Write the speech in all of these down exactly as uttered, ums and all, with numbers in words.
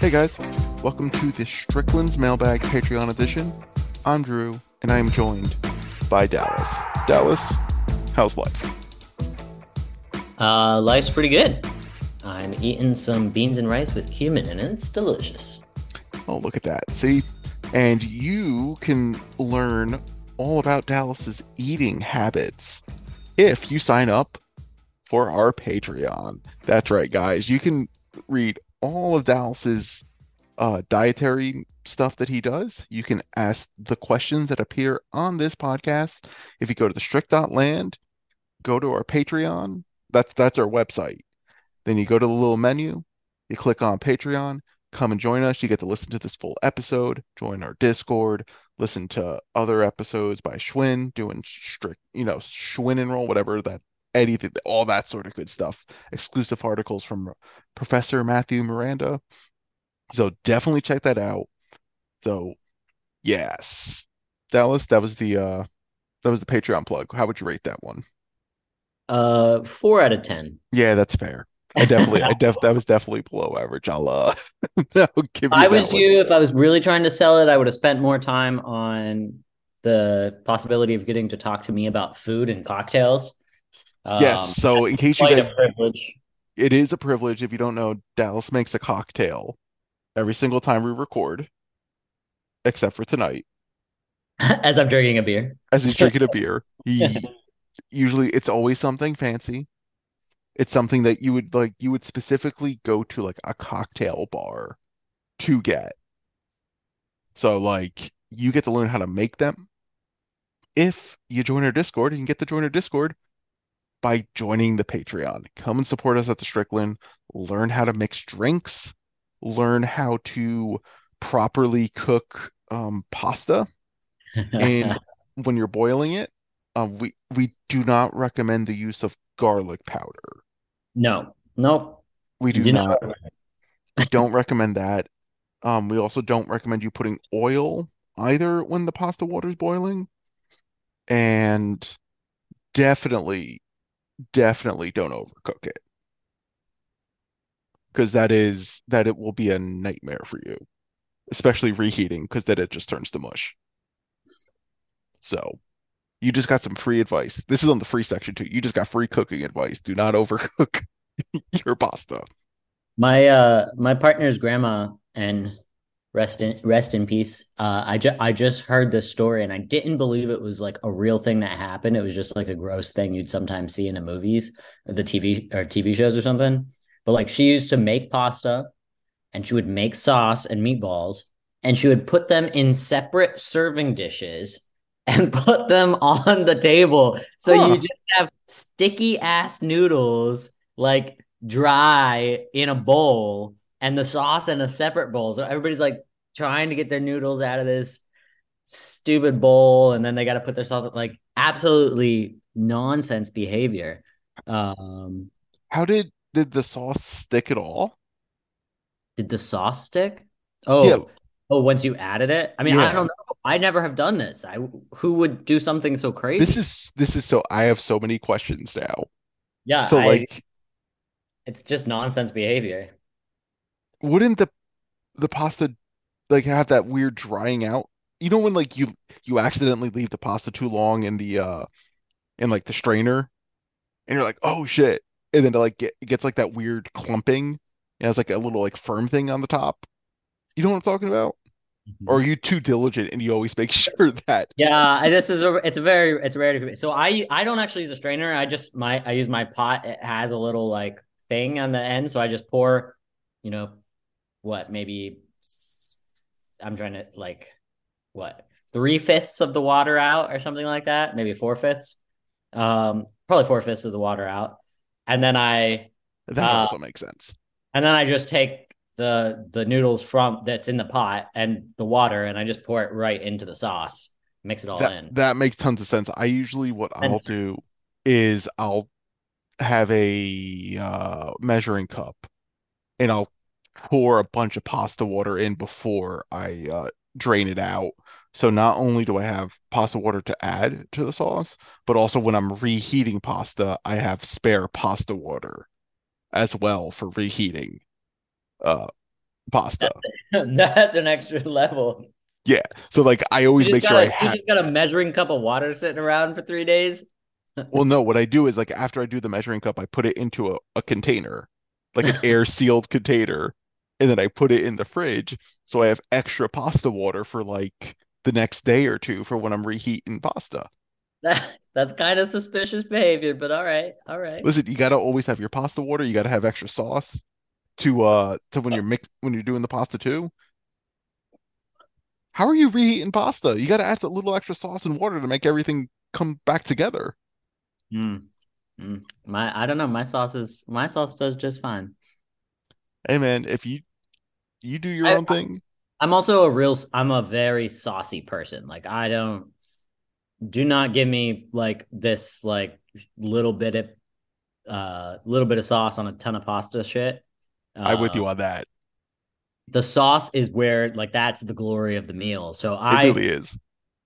Hey guys, welcome to the Strickland's Mailbag Patreon edition. I'm Drew, and I am joined by Dallas. Dallas, how's life? Uh, life's pretty good. I'm eating some beans and rice with cumin in it. It's delicious. Oh, look at that. See? And you can learn all about Dallas's eating habits if you sign up for our Patreon. That's right, guys. You can read all of Dallas's uh, dietary stuff that he does. You can ask the questions that appear on this podcast. If you go to the strict dot land, go to our Patreon. That's, that's our website. Then you go to the little menu, you click on Patreon, come and join us. You get to listen to this full episode, join our Discord, listen to other episodes by Schwinn doing strict, you know, Schwinn and roll, whatever that anything, all that sort of good stuff. Exclusive articles from Professor Matthew Miranda. So definitely check that out. So yes, Dallas, that was the uh, that was the Patreon plug. How would you rate that one? Uh, four out of ten. Yeah, that's fair. I definitely, I def that was definitely below average. I'll uh, no, give. You I was one. you. If I was really trying to sell it, I would have spent more time on the possibility of getting to talk to me about food and cocktails. Yes, um, so in case you guys, it is a privilege. If you don't know, Dallas makes a cocktail every single time we record, except for tonight. As I'm drinking a beer. As he's drinking a beer. He, usually, it's always something fancy. It's something that you would like. You would specifically go to like a cocktail bar to get. So like, you get to learn how to make them. If you join our Discord, you can get to join our Discord by joining the Patreon. Come and support us at the Strickland. Learn how to mix drinks. Learn how to properly cook um, pasta. And when you're boiling it, um, we, we do not recommend the use of garlic powder. No. Nope. We do, do not. not. We don't recommend that. Um, we also don't recommend you putting oil either when the pasta water is boiling. And definitely... Definitely don't overcook it, because that is that it will be a nightmare for you, especially reheating, because then it just turns to mush. So you just got some free advice. This is on the free section too. You just got free cooking advice. Do not overcook your pasta. My uh my partner's grandma, and rest in rest in peace. Uh, I just I just heard this story, and I didn't believe it was like a real thing that happened. It was just like a gross thing you'd sometimes see in the movies or the T V or T V shows or something. But like, she used to make pasta, and she would make sauce and meatballs, and she would put them in separate serving dishes and put them on the table. So huh. You just have sticky ass noodles, like dry in a bowl, and the sauce in a separate bowl. So everybody's like trying to get their noodles out of this stupid bowl, and then they got to put their sauce, like, absolutely nonsense behavior. Um, How did, did the sauce stick at all? Did the sauce stick? Oh, yeah. Oh, once you added it? I mean, yeah. I don't know. I never have done this. I Who would do something so crazy? This is, this is so, I have so many questions now. Yeah. So I, like, it's just nonsense behavior. Wouldn't the the pasta like have that weird drying out? You know when like you you accidentally leave the pasta too long in the uh in like the strainer, and you're like, oh shit, and then it like get, it gets like that weird clumping, and it's like a little like firm thing on the top. You know what I'm talking about? Mm-hmm. Or are you too diligent and you always make sure that? Yeah, this is a, it's a very, it's rare to me. So I, I don't actually use a strainer. I just, my, I use my pot. It has a little like thing on the end. So I just pour, you know, what, maybe I'm trying to like, what, three fifths of the water out or something like that. Maybe four fifths, um, probably four fifths of the water out. And then I, that uh, also makes sense. And then I just take the the noodles from that's in the pot and the water, and I just pour it right into the sauce, mix it all that, in. That makes tons of sense. I usually what and I'll do is I'll have a uh, measuring cup, and I'll pour a bunch of pasta water in before I uh, drain it out. So not only do I have pasta water to add to the sauce, but also when I'm reheating pasta, I have spare pasta water as well for reheating uh pasta. That's, that's an extra level. Yeah, so like I always make got sure a, I have just got a measuring cup of water sitting around for three days. Well, no, what I do is like after I do the measuring cup, I put it into a, a container, like an air sealed container, and then I put it in the fridge, so I have extra pasta water for like the next day or two for when I'm reheating pasta. That, that's kind of suspicious behavior, but all right, all right. Listen, you got to always have your pasta water, you got to have extra sauce to uh to when you're mix when you're doing the pasta too. How are you reheating pasta? You got to add a little extra sauce and water to make everything come back together. Mm. Mm. My I don't know. My sauce is my sauce does just fine. Hey man, if you you do your I, own I, thing. I'm also a real I'm a very saucy person. Like I don't do not give me like this like little bit of uh little bit of sauce on a ton of pasta shit. I'm with you on that. Um, the sauce is where, like, that's the glory of the meal. So it I really is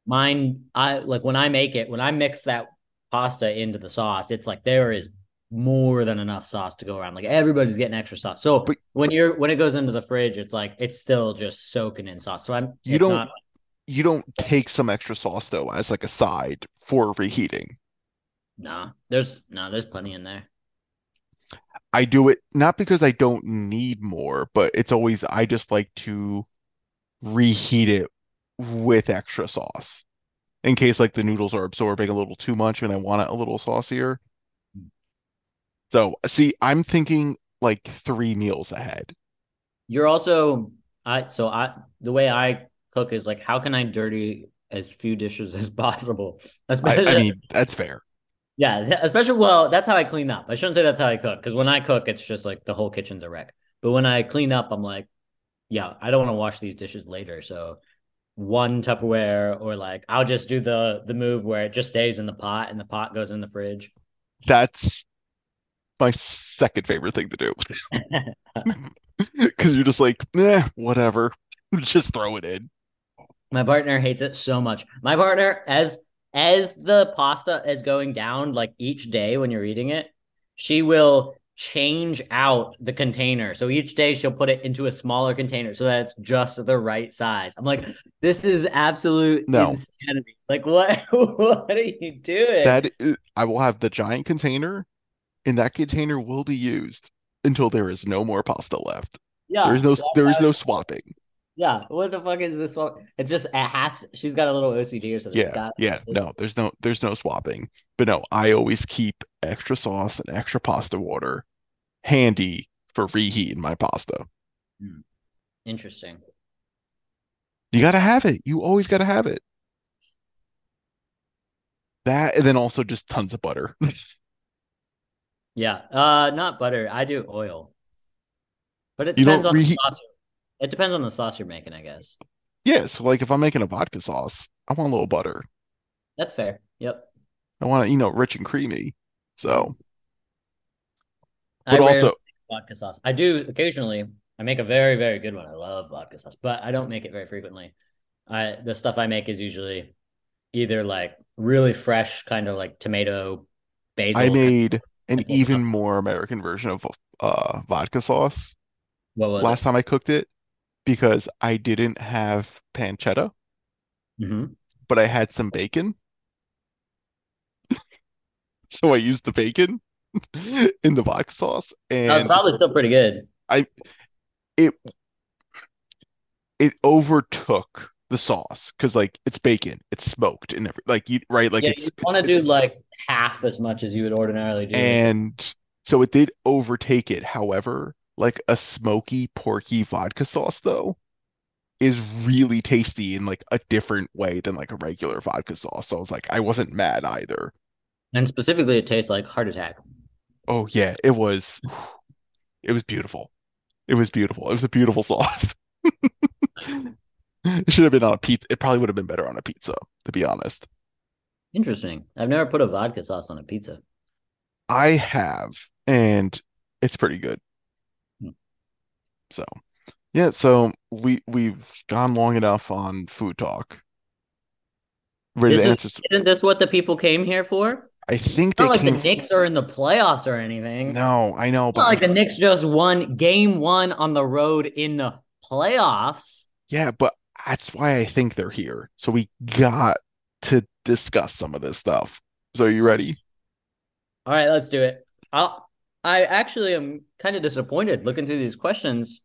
mine. I like when I make it, when I mix that pasta into the sauce, it's like there is more than enough sauce to go around. Like everybody's getting extra sauce. So but, when you're when it goes into the fridge, it's like it's still just soaking in sauce. So I'm you don't not, you don't take some extra sauce though as like a side for reheating. Nah, there's no nah, there's plenty in there. I do it not because I don't need more, but it's always I just like to reheat it with extra sauce in case like the noodles are absorbing a little too much and I want it a little saucier. So see, I'm thinking like three meals ahead. You're also I so I the way I cook is like how can I dirty as few dishes as possible? Especially I, I mean that's fair. Yeah, especially, well, that's how I clean up. I shouldn't say that's how I cook, because when I cook, it's just like the whole kitchen's a wreck. But when I clean up, I'm like, yeah, I don't want to wash these dishes later. So one Tupperware or like I'll just do the the move where it just stays in the pot and the pot goes in the fridge. That's my second favorite thing to do. Because you're just like, eh, whatever. Just throw it in. My partner hates it so much. My partner, as... As the pasta is going down, like each day when you're eating it, she will change out the container. So each day she'll put it into a smaller container so that it's just the right size. I'm like, this is absolute no. insanity. Like, what? What are you doing? That is, I will have the giant container, and that container will be used until there is no more pasta left. Yeah, there is no there is no swapping. Yeah, what the fuck is this one? It's just it has. To, she's got a little O C D or something. Yeah, it's got, yeah. It's, no, there's no, there's no swapping. But no, I always keep extra sauce and extra pasta water handy for reheating my pasta. Interesting. You gotta have it. You always gotta have it. That and then also just tons of butter. Yeah, uh, not butter. I do oil, but it depends on rehe- the sauce. It depends on the sauce you're making, I guess. Yeah, so like if I'm making a vodka sauce, I want a little butter. That's fair. Yep. I want it, you know, rich and creamy. So, but I also vodka sauce. I do occasionally. I make a very, very good one. I love vodka sauce, but I don't make it very frequently. I the stuff I make is usually either like really fresh, kind of like tomato, basil. I made an even stuff. more American version of uh, vodka sauce. What was last it? time I cooked it? Because I didn't have pancetta, mm-hmm. but I had some bacon. So I used the bacon in the vodka sauce. And that was probably still pretty good. I it it overtook the sauce because, like, it's bacon, it's smoked, and every, like, you right, like, yeah, you want to do like half as much as you would ordinarily do, and so it did overtake it. However, like a smoky, porky vodka sauce though is really tasty in like a different way than like a regular vodka sauce. So I was like, I wasn't mad either. And specifically, it tastes like heart attack. Oh yeah, it was. It was beautiful. It was beautiful. It was a beautiful sauce. Nice. It should have been on a pizza. It probably would have been better on a pizza, to be honest. Interesting. I've never put a vodka sauce on a pizza. I have, and it's pretty good. Hmm. So, yeah. So we we've gone long enough on food talk. Ready this to answer is, some- isn't this what the people came here for? I think it's not like the Knicks from... are in the playoffs or anything. No, I know. It's but not like the Knicks just won game one on the road in the playoffs. Yeah, but that's why I think they're here. So we got to discuss some of this stuff. So are you ready? All right, let's do it. I'll, I actually am kind of disappointed looking through these questions,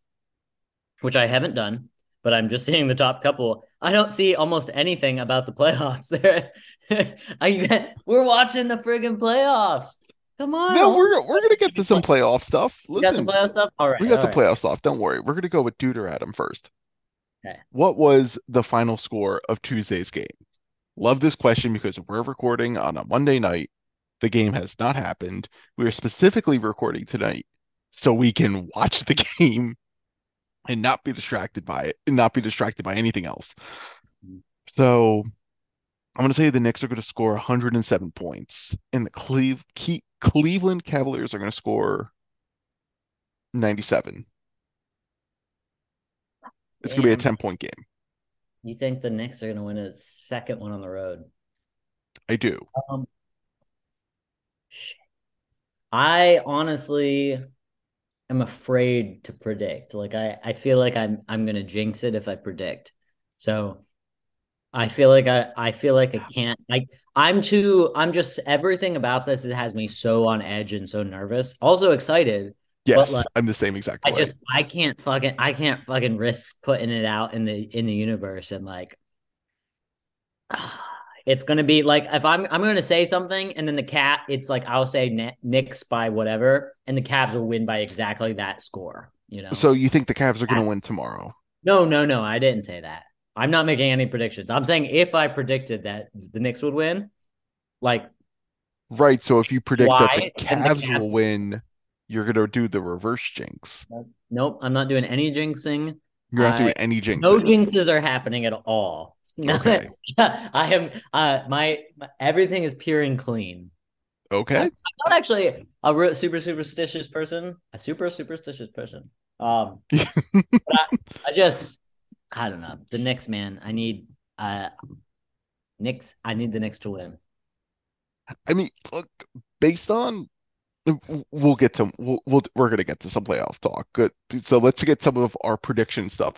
which I haven't done, but I'm just seeing the top couple. I don't see almost anything about the playoffs there. I, we're watching the friggin' playoffs. Come on. No, we're we're going to get to some playoff stuff. Listen, we got some playoff stuff? All right. We got some right. playoff stuff. Don't worry. We're going to go with Deuteratom first. Okay. What was the final score of Tuesday's game? Love this question because we're recording on a Monday night. The game has not happened. We are specifically recording tonight so we can watch the game and not be distracted by it and not be distracted by anything else. So I'm going to say the Knicks are going to score one hundred seven points and the Cleve- Ke- Cleveland Cavaliers are going to score ninety-seven. It's going to be a ten-point game. You think the Knicks are going to win a second one on the road? I do. Um, shit. I honestly... I'm afraid to predict. Like I, I feel like I'm I'm gonna jinx it if I predict. So I feel like I, I feel like I can't like I'm too I'm just everything about this it has me so on edge and so nervous. Also excited. Yes, but like, I'm the same exact way. I just I can't fucking I can't fucking risk putting it out in the in the universe and like uh, it's gonna be like if I'm I'm gonna say something and then the cat it's like I'll say Knicks by whatever and the Cavs will win by exactly that score, you know. So you think the Cavs are gonna win tomorrow? No, no, no. I didn't say that. I'm not making any predictions. I'm saying if I predicted that the Knicks would win, like right. So if you predict why, that the Cavs, the Cavs will win, you're gonna do the reverse jinx. Nope, I'm not doing any jinxing. You're not doing any jinxes. No jinxes are happening at all. Okay. I am. Uh, my, my everything is pure and clean. Okay. I, I'm not actually a real, super superstitious person. A super superstitious person. Um, but I, I just, I don't know. The Knicks, man. I need uh, Knicks. I need the Knicks to win. I mean, look. Based on. We'll get to we'll, we'll we're gonna get to some playoff talk. Good, so let's get some of our prediction stuff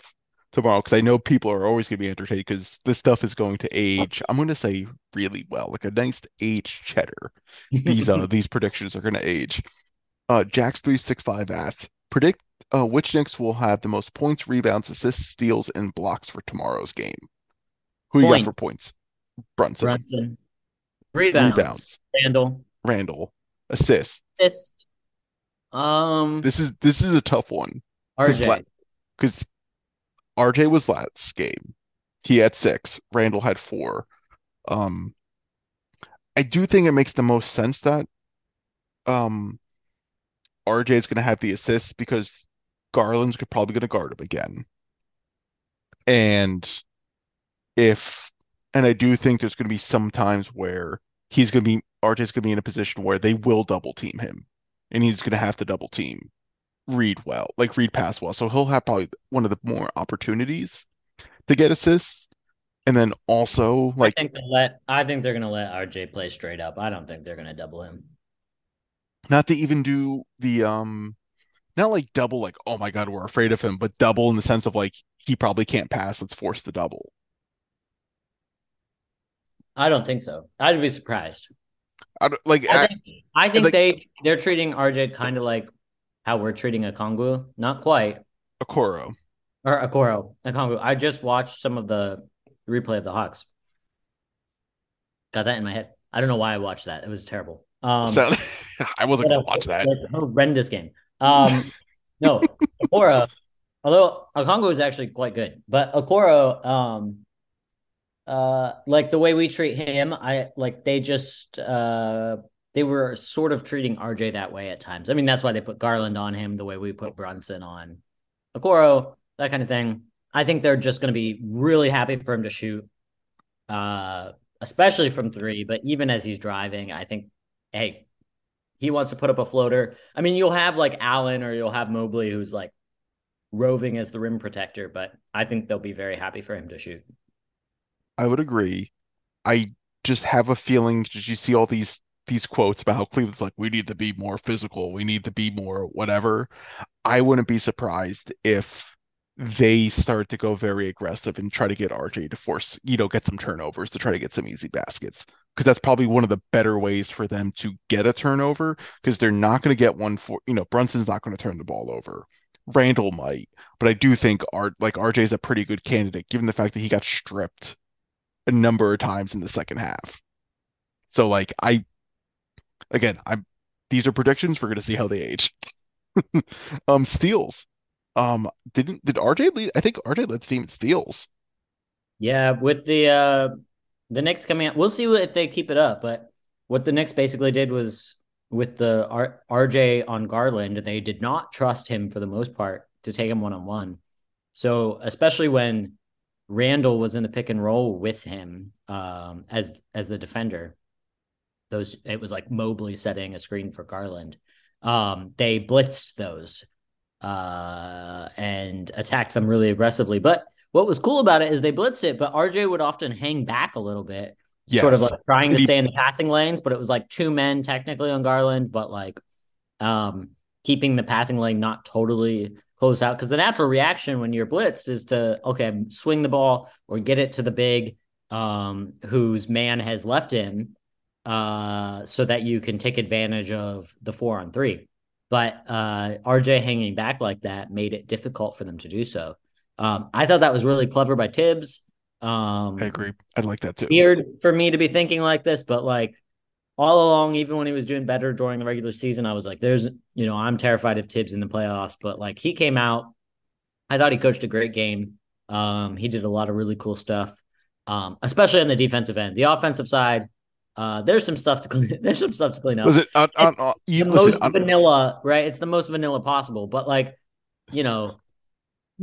tomorrow because I know people are always gonna be entertained because this stuff is going to age. I'm gonna say really well, like a nice aged cheddar. These uh these predictions are gonna age. Uh, Jax three six five asks predict uh, which Knicks will have the most points, rebounds, assists, steals, and blocks for tomorrow's game. Who Point. you got for points? Brunson. Brunson. Rebounds. Rebounds. Randle. Randle. Assist. Assist. Um. This is this is a tough one. R J, because R J was last game. He had six. Randle had four. Um. I do think it makes the most sense that um, R J is going to have the assists because Garland's probably going to guard him again. And if and I do think there's going to be some times where he's going to be. R J's going to be in a position where they will double team him and he's going to have to double team read well, like read pass well. So he'll have probably one of the more opportunities to get assists. And then also like, I think, let, I think they're going to let R J play straight up. I don't think they're going to double him. Not to even do the, um, not like double, like, oh my God, we're afraid of him, but double in the sense of like, he probably can't pass. Let's force the double. I don't think so. I'd be surprised. I don't, like I think, I, I think like, they they're treating R J kind of like how we're treating Akongu, not quite. Okoro. or Okoro, Akongu. I just watched some of the replay of the Hawks. Got that in my head. I don't know why I watched that. It was terrible. Um, so, I wasn't going to watch that. Horrendous game. Um, no, Okoro, although Akongu is actually quite good, but Okoro, um, uh, like the way we treat him, I like they just, uh, they were sort of treating R J that way at times. I mean, that's why they put Garland on him the way we put Brunson on Okoro, that kind of thing. I think they're just going to be really happy for him to shoot, uh, especially from three, but even as he's driving, I think, hey, he wants to put up a floater. I mean, you'll have like Allen or you'll have Mobley who's like roving as the rim protector, but I think they'll be very happy for him to shoot. I would agree. I just have a feeling, did you see all these these quotes about how Cleveland's like, we need to be more physical, we need to be more whatever. I wouldn't be surprised if they start to go very aggressive and try to get R J to force, you know, get some turnovers to try to get some easy baskets. Because that's probably one of the better ways for them to get a turnover, because they're not going to get one for, you know, Brunson's not going to turn the ball over. Randle might, but I do think R, like R J is a pretty good candidate, given the fact that he got stripped a number of times in the second half. So like I, again, I'm, these are predictions. We're going to see how they age. um, steals. Um, didn't, did R J lead? I think R J led the team in steals. Yeah. With the, uh, the Knicks coming out, we'll see if they keep it up, but what the Knicks basically did was with the R- RJ on Garland, they did not trust him for the most part to take him one-on-one. So especially when Randle was in the pick and roll with him um, as as the defender, those it was like Mobley setting a screen for Garland. Um, they blitzed those uh, and attacked them really aggressively, but what was cool about it is they blitzed it, but R J would often hang back a little bit, yes. sort of like trying to stay in the passing lanes, but it was like two men technically on Garland, but like um, keeping the passing lane not totally closed out. Because the natural reaction when you're blitzed is to, okay, swing the ball or get it to the big um, whose man has left him uh, so that you can take advantage of the four on three. But uh, R J hanging back like that made it difficult for them to do so. Um, I thought that was really clever by Tibbs. Um, I agree. I'd like that too. Weird for me to be thinking like this, but like all along, even when he was doing better during the regular season, I was like, there's, you know, I'm terrified of Tibbs in the playoffs, but like he came out, I thought he coached a great game. Um, he did a lot of really cool stuff, um, especially on the defensive end. The offensive side, uh, there's some stuff to clean. There's some stuff to clean up. Was it on, on, on, you, the most it, vanilla, right? It's the most vanilla possible, but like, you know,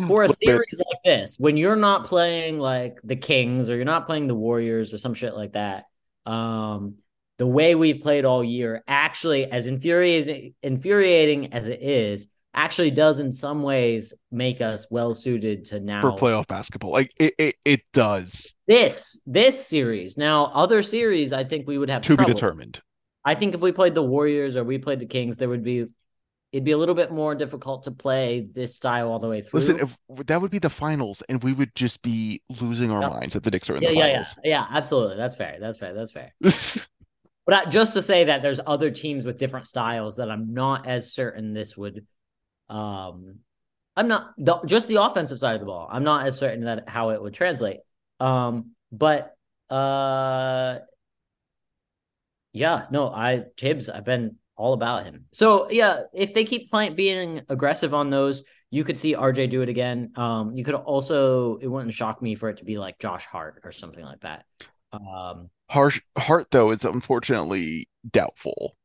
for a series like this, when you're not playing like the Kings or you're not playing the Warriors or some shit like that, um, the way we've played all year, actually, as infuriating, infuriating as it is, actually does in some ways make us well suited to now for playoff basketball. Like it, it, it does. This this series now, other series, I think we would have to trouble. Be determined. I think if we played the Warriors or we played the Kings, there would be. It'd be a little bit more difficult to play this style all the way through. Listen, if, that would be the finals, and we would just be losing our no. minds that the Knicks are in yeah, the finals. Yeah, yeah, yeah, absolutely. That's fair. That's fair. That's fair. But I, just to say that there's other teams with different styles that I'm not as certain this would. Um, I'm not the, just the offensive side of the ball. I'm not as certain that how it would translate. Um, but uh, yeah, no, I Tibbs. I've been. All about him. So yeah, if they keep playing, being aggressive on those, you could see R J do it again. Um, you could also, it wouldn't shock me for it to be like Josh Hart or something like that. Um, Harsh, Hart though is unfortunately doubtful.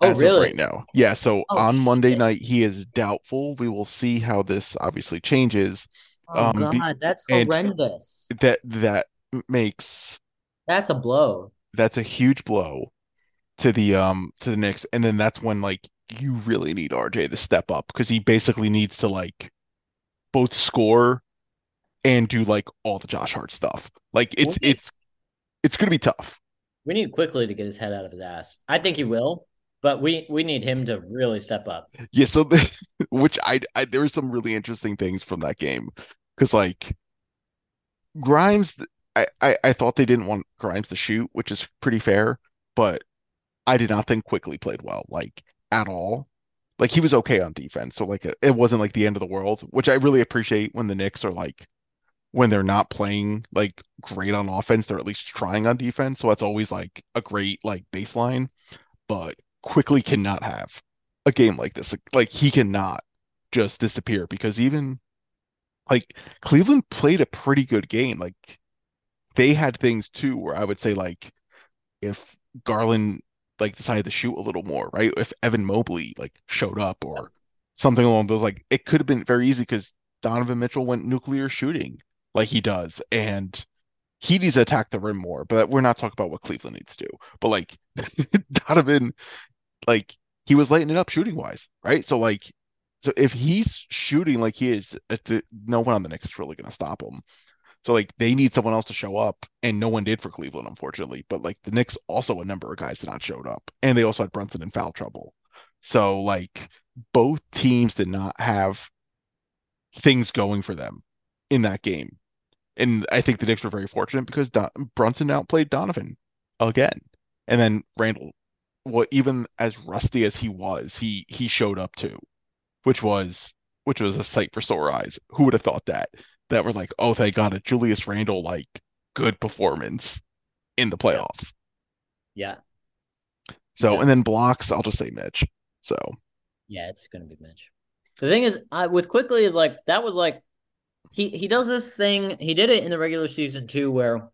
Oh really? Right now, yeah. So oh, on Monday shit. night he is doubtful. We will see how this obviously changes. Oh um, God, that's horrendous. That that makes that's a blow. That's a huge blow. To the um to the Knicks, and then that's when like you really need R J to step up because he basically needs to like both score and do like all the Josh Hart stuff. Like it's we, it's it's gonna be tough. We need Quickley to get his head out of his ass. I think he will, but we we need him to really step up. Yeah. So the, which I, I there were some really interesting things from that game because like Grimes, I, I I thought they didn't want Grimes to shoot, which is pretty fair, but. I did not think Quickley played well, like at all. like he was okay on defense. So like it wasn't like the end of the world, which I really appreciate when the Knicks are like, when they're not playing like great on offense, they're at least trying on defense. So that's always like a great like baseline, but Quickley cannot have a game like this. Like, like he cannot just disappear, because even like Cleveland played a pretty good game. Like they had things too, where I would say like if Garland like decided to shoot a little more, right? If Evan Mobley like showed up or something along those, like it could have been very easy, because Donovan Mitchell went nuclear shooting like he does, and he needs to attack the rim more, but we're not talking about what Cleveland needs to do. But like Donovan, like he was lighting it up shooting wise, right? So like, so if he's shooting like he is, at the, no one on the Knicks is really going to stop him. So like they need someone else to show up, and no one did for Cleveland, unfortunately. But like the Knicks also, a number of guys did not showed up, and they also had Brunson in foul trouble. So like both teams did not have things going for them in that game. And I think the Knicks were very fortunate, because Don- Brunson outplayed Donovan again. And then Randle, well, even as rusty as he was, he he showed up too, which was which was a sight for sore eyes. Who would have thought that? That were like, oh, they got a Julius Randle like good performance in the playoffs. Yeah. So yeah. And then blocks, I'll just say Mitch. So yeah, it's gonna be Mitch. The thing is, I, with Quickley is like that was like. He he does this thing, he did it in the regular season too, where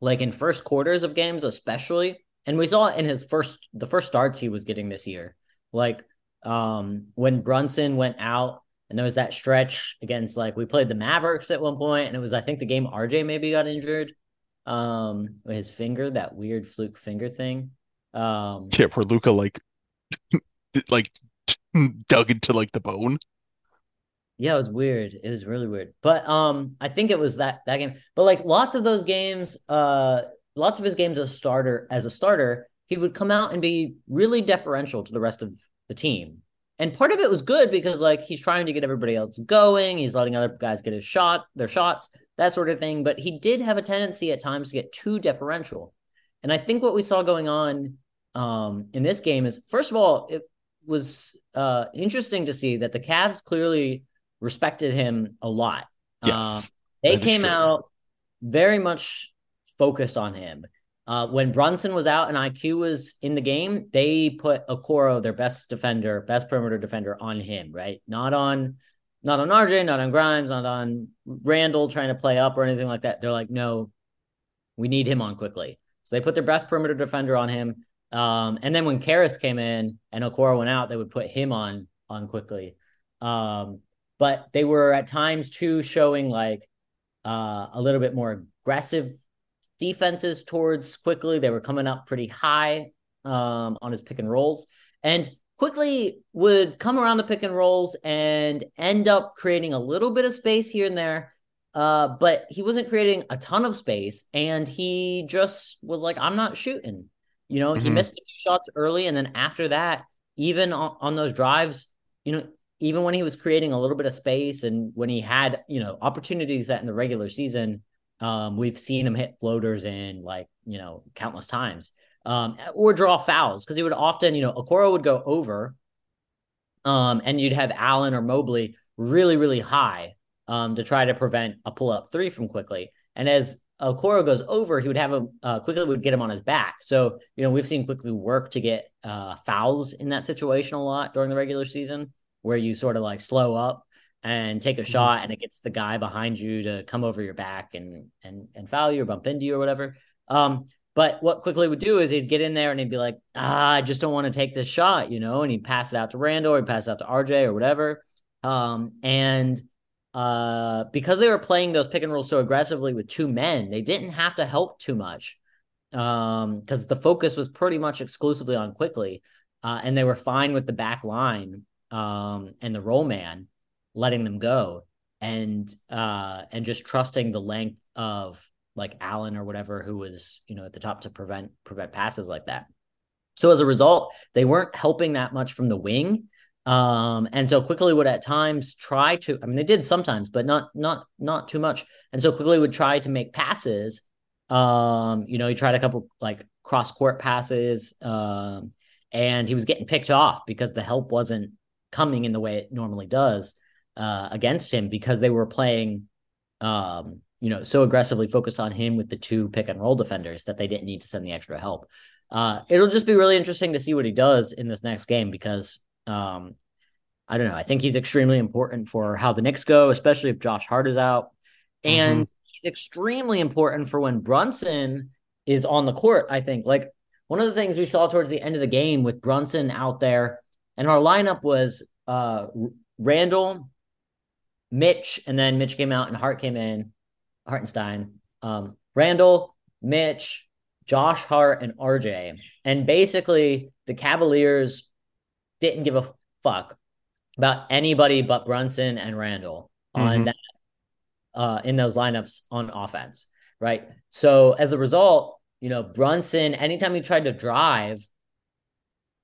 like in first quarters of games especially, and we saw it in his first, the first starts he was getting this year. Like um, when Brunson went out, and there was that stretch against like, we played the Mavericks at one point, and it was, I think the game R J maybe got injured. Um, his finger, that weird fluke finger thing. Um, yeah, where Luka like, like dug into like the bone. Yeah, it was weird. It was really weird. But um, I think it was that that game. But like lots of those games, uh, lots of his games as a starter, as a starter, he would come out and be really deferential to the rest of the team. And part of it was good, because like he's trying to get everybody else going. He's letting other guys get his shot, their shots, that sort of thing. But he did have a tendency at times to get too deferential. And I think what we saw going on um, in this game is, first of all, it was uh, interesting to see that the Cavs clearly respected him a lot. Yes, uh, they came true. out very much focused on him. Uh, when Brunson was out and I Q was in the game, they put Okoro, their best defender, best perimeter defender, on him, right? Not on, not on R J, not on Grimes, not on Randle trying to play up or anything like that. They're like, no, we need him on Quickley. So they put their best perimeter defender on him. Um, and then when Karras came in and Okoro went out, they would put him on, on Quickley. Um, But they were at times too showing like uh, a little bit more aggressive defenses towards Quickley. They were coming up pretty high um, on his pick and rolls, and Quickley would come around the pick and rolls and end up creating a little bit of space here and there. Uh, but he wasn't creating a ton of space, and he just was like, "I'm not shooting." You know, mm-hmm. He missed a few shots early, and then after that, even on, on those drives, you know. Even when he was creating a little bit of space and when he had, you know, opportunities that in the regular season, um, we've seen him hit floaters in like, you know, countless times um, or draw fouls, because he would often, you know, Okoro would go over um, and you'd have Allen or Mobley really, really high um, to try to prevent a pull up three from Quickley. And as Okoro goes over, he would have him uh, Quickley would get him on his back. So, you know, we've seen Quickley work to get uh, fouls in that situation a lot during the regular season, where you sort of like slow up and take a shot and it gets the guy behind you to come over your back and, and, and foul you or bump into you or whatever. Um, but what Quickley would do is he'd get in there and he'd be like, ah, I just don't want to take this shot, you know, and he'd pass it out to Randle, or he'd pass it out to R J or whatever. Um, and uh, because they were playing those pick and rolls so aggressively with two men, they didn't have to help too much um, because the focus was pretty much exclusively on Quickley uh, and they were fine with the back line um and the roll man letting them go, and uh and just trusting the length of like Allen or whatever, who was, you know, at the top to prevent prevent passes like that. So as a result, they weren't helping that much from the wing, um and so Quickley would at times try to, I mean they did sometimes, but not not not too much, and so Quickley would try to make passes. Um you know, he tried a couple like cross court passes, um and he was getting picked off because the help wasn't coming in the way it normally does uh, against him, because they were playing, um, you know, so aggressively focused on him with the two pick and roll defenders that they didn't need to send the extra help. Uh, it'll just be really interesting to see what he does in this next game, because um, I don't know. I think he's extremely important for how the Knicks go, especially if Josh Hart is out. Mm-hmm. And he's extremely important for when Brunson is on the court, I think. Like, one of the things we saw towards the end of the game with Brunson out there, and our lineup was uh, Randle, Mitch, and then Mitch came out and Hart came in, Hartenstein, um, Randle, Mitch, Josh Hart, and R J. And basically the Cavaliers didn't give a fuck about anybody but Brunson and Randle on mm-hmm. that uh, in those lineups on offense, right? So as a result, you know, Brunson, anytime he tried to drive,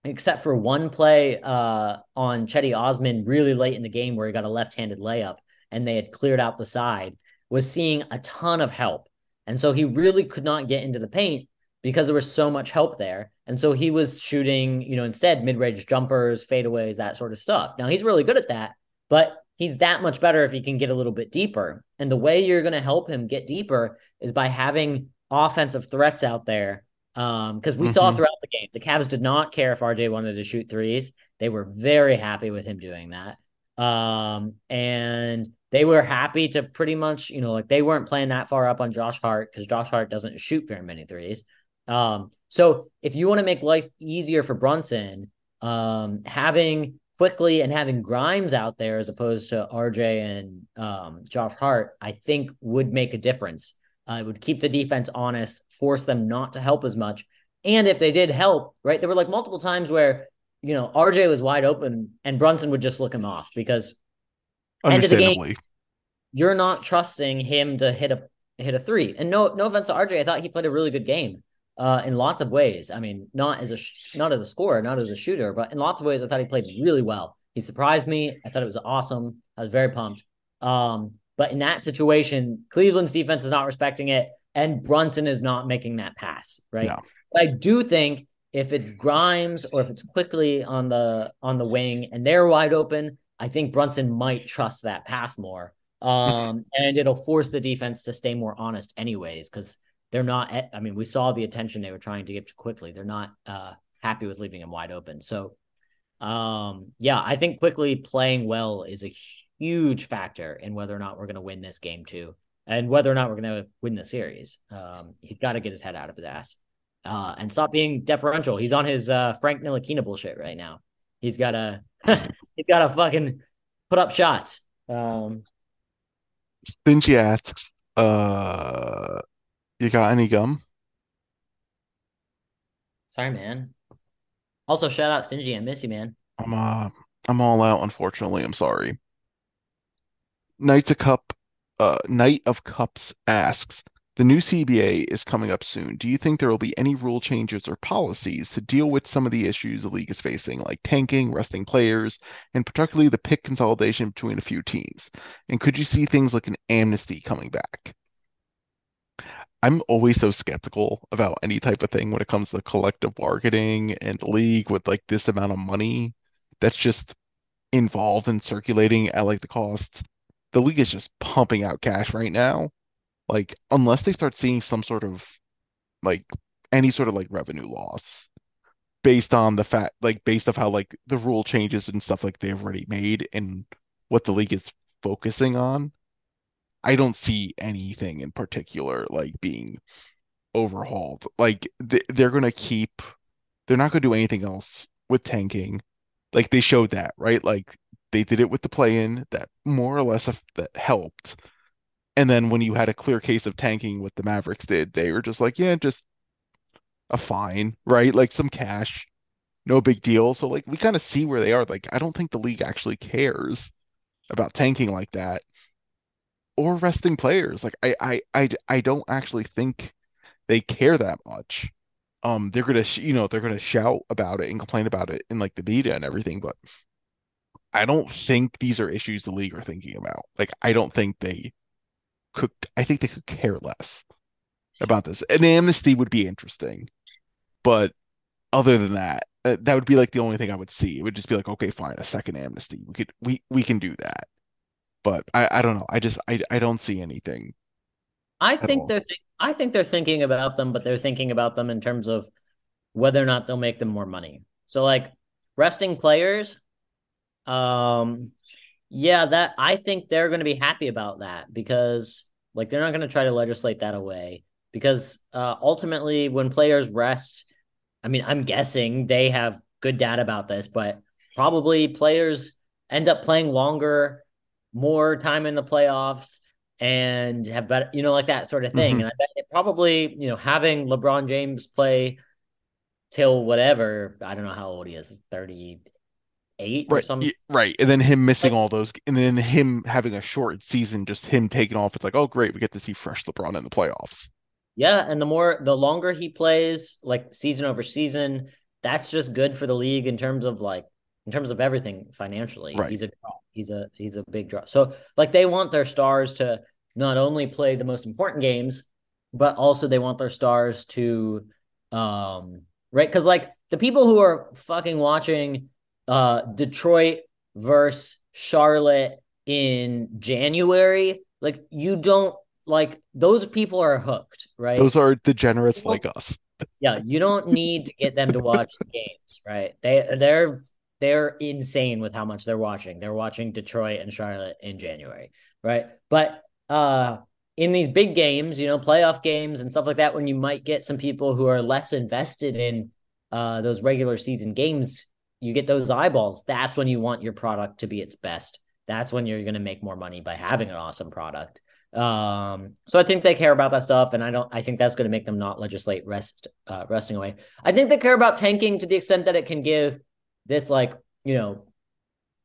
except for one play uh, on Chetty Osman really late in the game where he got a left-handed layup and they had cleared out the side, was seeing a ton of help. And so he really could not get into the paint because there was so much help there. And so he was shooting, you know, instead mid-range jumpers, fadeaways, that sort of stuff. Now, he's really good at that, but he's that much better if he can get a little bit deeper. And the way you're going to help him get deeper is by having offensive threats out there. Um, because we mm-hmm. saw throughout the game, the Cavs did not care if R J wanted to shoot threes. They were very happy with him doing that. Um, and they were happy to pretty much, you know, like they weren't playing that far up on Josh Hart because Josh Hart doesn't shoot very many threes. Um, so if you want to make life easier for Brunson, um, having Quickley and having Grimes out there as opposed to R J and um, Josh Hart, I think would make a difference. Uh, it would keep the defense honest, force them not to help as much. And if they did help, right, there were like multiple times where, you know, R J was wide open and Brunson would just look him off because end of the game, you're not trusting him to hit a hit a three. And no, no offense to R J, I thought he played a really good game uh, in lots of ways. I mean, not as a not as a scorer, not as a shooter, but in lots of ways, I thought he played really well. He surprised me. I thought it was awesome. I was very pumped. Um, But in that situation, Cleveland's defense is not respecting it, and Brunson is not making that pass, right? No. But I do think if it's Grimes or if it's Quickley on the on the wing and they're wide open, I think Brunson might trust that pass more, um, and it'll force the defense to stay more honest anyways, because they're not – I mean, we saw the attention they were trying to give to Quickley. They're not uh, happy with leaving him wide open. So, um, yeah, I think Quickley playing well is a huge – huge factor in whether or not we're going to win this game too, and whether or not we're going to win the series. Um, he's got to get his head out of his ass uh, and stop being deferential. He's on his uh, Frank Ntilikina bullshit right now. He's got to he's got to fucking put up shots. Um, Stingy asks, uh, "You got any gum?" Sorry, man. Also, shout out Stingy. I miss you, man. I'm uh, I'm all out. Unfortunately, I'm sorry. Knights of Cup, uh, Knight of Cups asks, the new C B A is coming up soon. Do you think there will be any rule changes or policies to deal with some of the issues the league is facing, like tanking, resting players, and particularly the pick consolidation between a few teams? And could you see things like an amnesty coming back? I'm always so skeptical about any type of thing when it comes to collective bargaining and the league with like this amount of money that's just involved in circulating at like the cost. The league is just pumping out cash right now. Like, unless they start seeing some sort of, like, any sort of, like, revenue loss based on the fact, like, based off how, like, the rule changes and stuff, like, they've already made and what the league is focusing on, I don't see anything in particular, like, being overhauled. Like, th- they're going to keep, they're not going to do anything else with tanking. Like, they showed that, right? Like, they did it with the play-in that more or less that helped. And then when you had a clear case of tanking, what the Mavericks did, they were just like, yeah, just a fine, right? Like some cash, no big deal. So like, we kind of see where they are. Like, I don't think the league actually cares about tanking like that or resting players. Like I, I, I, I don't actually think they care that much. Um, they're going to, you know, they're going to shout about it and complain about it in like the media and everything, but I don't think these are issues the league are thinking about. Like, I don't think they could, I think they could care less about this. An amnesty would be interesting, but other than that, uh, that would be like the only thing I would see. It would just be like, okay, fine, a second amnesty. We could we we can do that. But I, I don't know. I just I I don't see anything. I think they're th- I think they're thinking about them, but they're thinking about them in terms of whether or not they'll make them more money. So like resting players, um, yeah, that I think they're going to be happy about that, because like they're not going to try to legislate that away, because uh, ultimately when players rest, I mean, I'm guessing they have good data about this, but probably players end up playing longer, more time in the playoffs, and have better, you know, like that sort of thing. Mm-hmm. And I bet it probably, you know, having LeBron James play till whatever, I don't know how old he is, thirty-eight right, or something. Right. And then him missing like, all those, and then him having a short season, just him taking off. It's like, oh, great. We get to see fresh LeBron in the playoffs. Yeah. And the more, the longer he plays, like season over season, that's just good for the league in terms of like, in terms of everything financially. Right. He's a draw. He's a, he's a big draw. So like they want their stars to not only play the most important games, but also they want their stars to, um, right. Cause like the people who are fucking watching uh, Detroit versus Charlotte in January, like you don't like those people are hooked, right? Those are degenerates people, like us. Yeah. You don't need to get them to watch the games, right? They they're, They're insane with how much they're watching. They're watching Detroit and Charlotte in January, right? But uh, in these big games, you know, playoff games and stuff like that, when you might get some people who are less invested in uh, those regular season games, you get those eyeballs. That's when you want your product to be its best. That's when you're going to make more money by having an awesome product. Um, so I think they care about that stuff, and I don't. I think that's going to make them not legislate rest uh, resting away. I think they care about tanking to the extent that it can give this like, you know,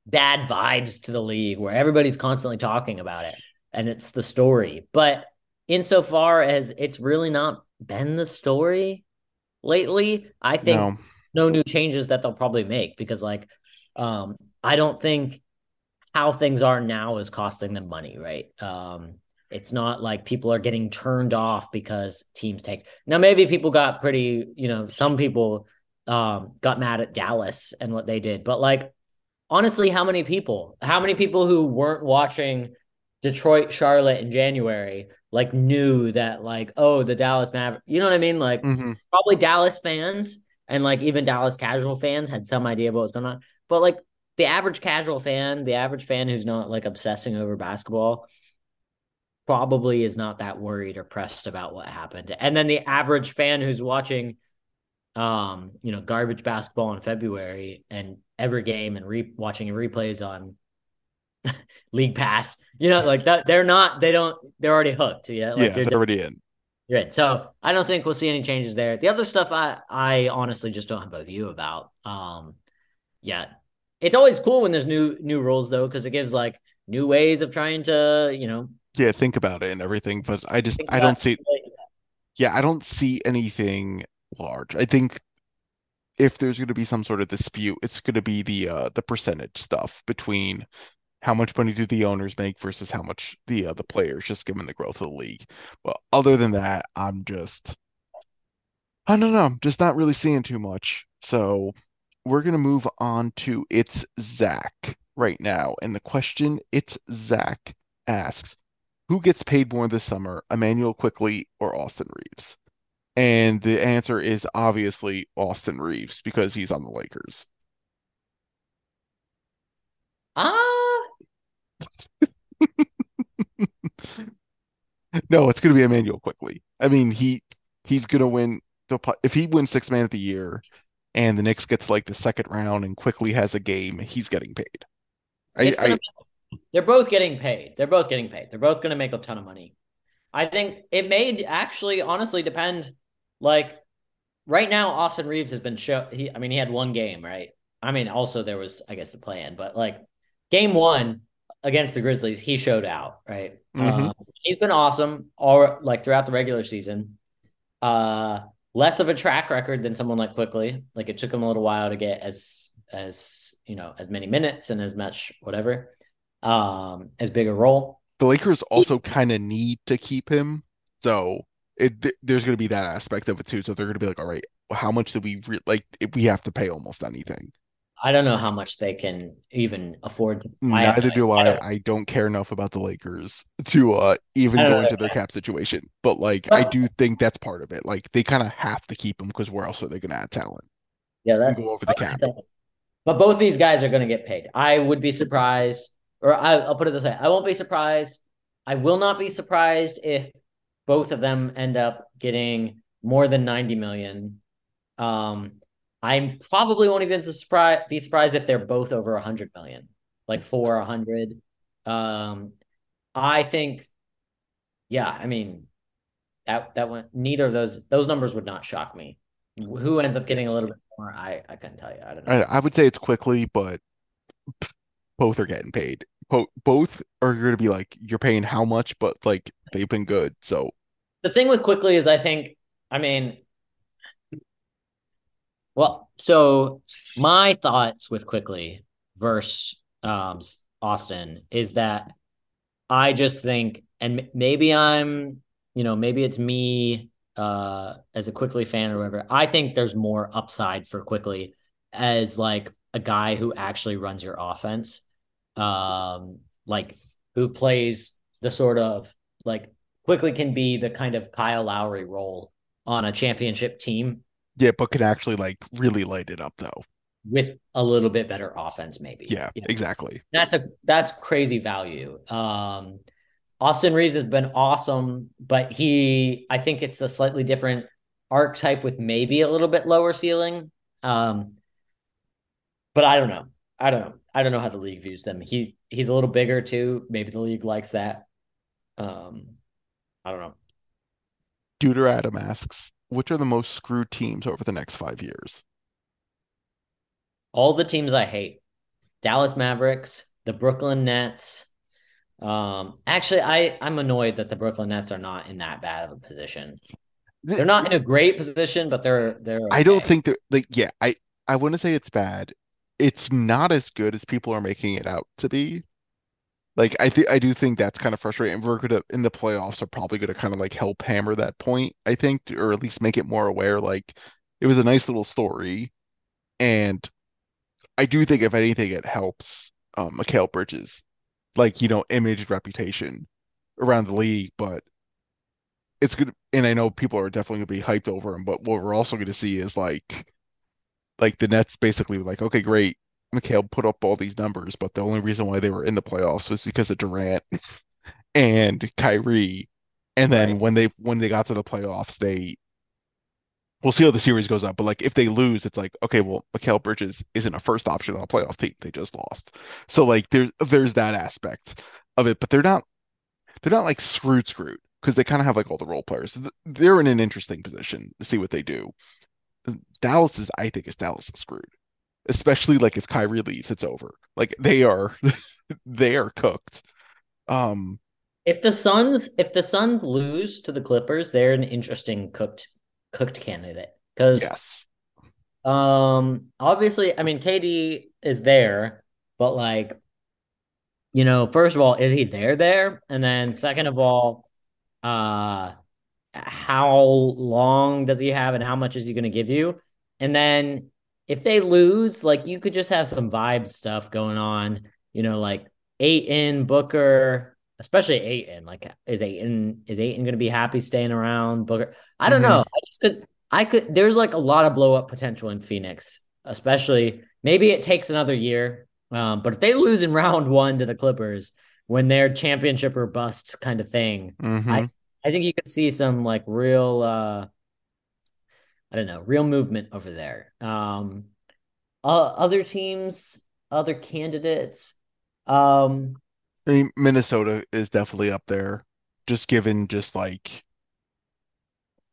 bad vibes to the league where everybody's constantly talking about it and it's the story. But insofar as it's really not been the story lately, I think no, no new changes that they'll probably make, because like, um, I don't think how things are now is costing them money. Right. Um, it's not like people are getting turned off because teams take. Now, maybe people got pretty, you know, some people, Um, got mad at Dallas and what they did. But like, honestly, how many people, how many people who weren't watching Detroit, Charlotte in January, like knew that like, oh, the Dallas Mavericks, you know what I mean? Like mm-hmm. probably Dallas fans and like even Dallas casual fans had some idea of what was going on. But like the average casual fan, the average fan who's not like obsessing over basketball probably is not that worried or pressed about what happened. And then the average fan who's watching Um, you know, garbage basketball in February and every game and re- watching replays on League Pass, you know, like that. They're not. They don't. They're already hooked. Yeah, like yeah, they're, they're already in. You're in. So I don't think we'll see any changes there. The other stuff, I I honestly just don't have a view about. Um, yeah, it's always cool when there's new new rules though, because it gives like new ways of trying to, you know. Yeah, think about it and everything, but I just I don't see. Yeah, I don't see anything large. I think if there's going to be some sort of dispute, it's going to be the uh, the percentage stuff between how much money do the owners make versus how much the uh, the players, just given the growth of the league. But other than that, I'm just I don't know, I'm just not really seeing too much. So we're going to move on to It's Zach right now, and the question It's Zach asks: who gets paid more this summer, Immanuel Quickley or Austin Reaves? And the answer is obviously Austin Reaves, because he's on the Lakers. Ah. No, it's going to be Immanuel Quickley. I mean, he he's going to win. The, if he wins sixth man of the year and the Knicks gets like the second round and Quickley has a game, he's getting paid. I, I, be, they're both getting paid. They're both getting paid. They're both going to make a ton of money. I think it may actually honestly depend. Like right now, Austin Reaves has been show. He, I mean, he had one game, right? I mean, also there was, I guess, the play in, but like game one against the Grizzlies, he showed out, right? Mm-hmm. Uh, he's been awesome all like throughout the regular season. Uh, less of a track record than someone like Quickley. Like it took him a little while to get as as you know as many minutes and as much whatever, um, as big a role. The Lakers also kind of need to keep him, so it, th- there's going to be that aspect of it too. So they're going to be like, all right, how much do we re- like if we have to pay almost anything? I don't know how much they can even afford to buy. Neither do I. I don't, I don't care enough about the Lakers to uh, even go into their cap situation. But, like, well, I do think that's part of it. Like, they kind of have to keep them because where else are they going to add talent? Yeah, that go over the cap. But both these guys are going to get paid. I would be surprised, or I, I'll put it this way: I won't be surprised. I will not be surprised if both of them end up getting more than ninety million. Um. I probably won't even surprise, be surprised if they're both over one hundred million, like four, one hundred. Um, I think, yeah, I mean, that that one, neither of those, those numbers would not shock me. Who ends up getting a little bit more, I, I couldn't tell you. I don't know. I, I would say it's Quickley, but both are getting paid. Both are going to be like, you're paying how much, but like they've been good. So the thing with Quickley is I think, I mean, Well, so my thoughts with Quickley versus um, Austin is that I just think, and maybe I'm, you know, maybe it's me uh, as a Quickley fan or whatever. I think there's more upside for Quickley as like a guy who actually runs your offense, um, like who plays the sort of like Quickley can be the kind of Kyle Lowry role on a championship team. Yeah, but could actually like really light it up though, with a little bit better offense, maybe. Yeah, you know? Exactly. That's a that's crazy value. Um, Austin Reaves has been awesome, but he, I think it's a slightly different archetype with maybe a little bit lower ceiling. Um, but I don't know. I don't know. I don't know how the league views them. He's he's a little bigger too. Maybe the league likes that. Um, I don't know. Deuteradam asks, which are the most screwed teams over the next five years? All the teams I hate. Dallas Mavericks, the Brooklyn Nets. Um, actually, I, I'm annoyed that the Brooklyn Nets are not in that bad of a position. They're not in a great position, but they're... they're. Okay. I don't think they're... Like, yeah, I, I wouldn't say it's bad. It's not as good as people are making it out to be. Like, I think I do think that's kind of frustrating. And we're gonna in the playoffs are probably gonna kind of like help hammer that point, I think, or at least make it more aware. Like, it was a nice little story, and I do think if anything, it helps um, Mikhail Bridges, like you know, image and reputation around the league. But it's good, and I know people are definitely gonna be hyped over him. But what we're also gonna see is like, like the Nets basically were like, okay, great. Mikhail put up all these numbers, but the only reason why they were in the playoffs was because of Durant and Kyrie. And then right. when they when they got to the playoffs, they we'll see how the series goes up. But like if they lose, it's like, okay, well, Mikhail Bridges isn't a first option on a playoff team. They just lost. So like there's there's that aspect of it. But they're not they're not like screwed screwed because they kind of have like all the role players. They're in an interesting position to see what they do. Dallas is I think is Dallas is screwed. Especially like if Kyrie leaves, it's over. Like they are, they are cooked. Um, if the Suns, if the Suns lose to the Clippers, they're an interesting cooked, cooked candidate. Because, yes. um, obviously, I mean, K D is there, but like, you know, first of all, is he there there? And then second of all, uh, how long does he have, and how much is he going to give you? And then. If they lose, like you could just have some vibe stuff going on, you know, like Ayton, Booker, especially Ayton. Like, is Ayton is Ayton going to be happy staying around? Booker, I don't mm-hmm. know. I just could, I could. There's like a lot of blow up potential in Phoenix, especially. Maybe it takes another year, um, but if they lose in round one to the Clippers, when they're championship or bust kind of thing, mm-hmm. I I think you could see some like real. Uh, I don't know, real movement over there. Um, uh, other teams, other candidates. Um, I mean, Minnesota is definitely up there. Just given, just like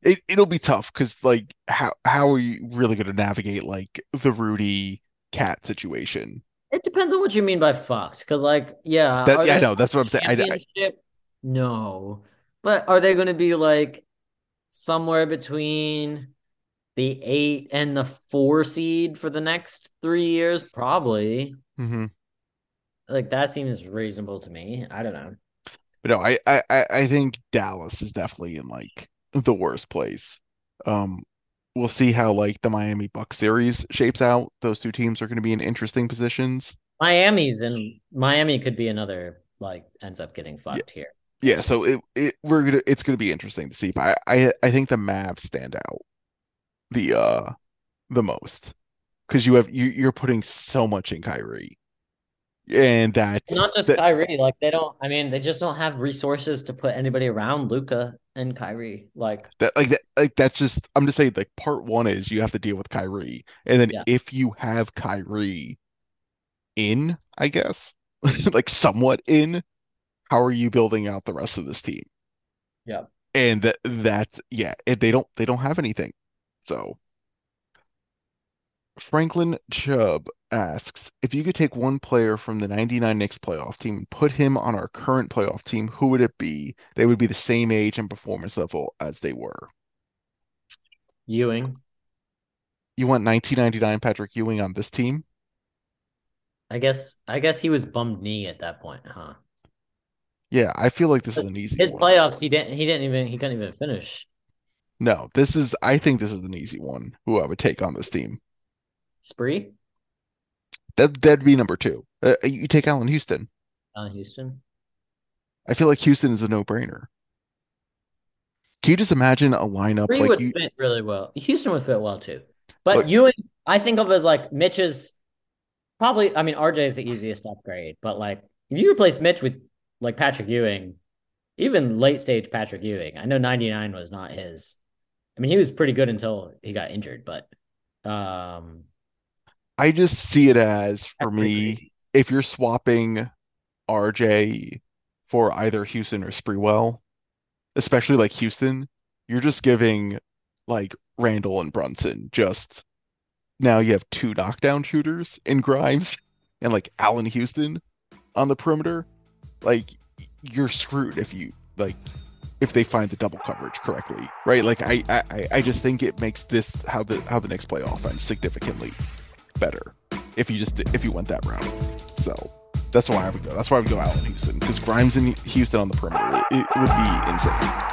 it, it'll be tough because, like, how how are you really going to navigate like the Rudy Cat situation? It depends on what you mean by fucked. Because, like, yeah, that, yeah, I know that's what I'm saying. I, I, no, but are they going to be like somewhere between? The eight and the four seed for the next three years, probably. Mm-hmm. Like that seems reasonable to me. I don't know. But no, I, I, I think Dallas is definitely in like the worst place. Um, we'll see how like the Miami Bucks series shapes out. Those two teams are going to be in interesting positions. Miami's and Miami could be another like ends up getting fucked yeah. here. Yeah, so it, it we're gonna it's gonna be interesting to see. But I, I I think the Mavs stand out the uh the most because you have you you're putting so much in Kyrie, and that not just that, Kyrie like they don't. I mean, they just don't have resources to put anybody around Luka and Kyrie like that. Like that like that's just I'm just saying like part one is you have to deal with Kyrie, and then yeah. if you have Kyrie in, I guess like somewhat in. How are you building out the rest of this team? Yeah, and that that yeah, it, they don't they don't have anything. So Franklin Chubb asks if you could take one player from the ninety-nine Knicks playoff team and put him on our current playoff team, who would it be? They would be the same age and performance level as they were. Ewing. You want nineteen ninety-nine Patrick Ewing on this team? I guess I guess he was bummed knee at that point, huh? Yeah, I feel like this is an easy one. His playoffs, he didn't, he didn't even, he couldn't even finish. No, this is, I think this is an easy one. Who I would take on this team? Spree? That, that'd be number two. Uh, you take Allen Houston. Allen Houston? I feel like Houston is a no-brainer. Can you just imagine a lineup? Spree like would you... fit really well. Houston would fit well, too. But like, Ewing, I think of as, like, Mitch's probably, I mean, R J is the easiest upgrade, but, like, if you replace Mitch with like Patrick Ewing, even late stage Patrick Ewing. I know ninety-nine was not his. I mean, he was pretty good until he got injured, but um, I just see it as for me, crazy. If you're swapping R J for either Houston or Sprewell, especially like Houston, you're just giving like Randle and Brunson just now you have two knockdown shooters in Grimes and like Allen Houston on the perimeter. Like you're screwed if you like if they find the double coverage correctly, right? Like I, I, I just think it makes this how the how the Knicks play offense significantly better if you just if you went that route. So that's why I would go. That's why I would go Allen Houston because Grimes in Houston on the perimeter it, it would be insane.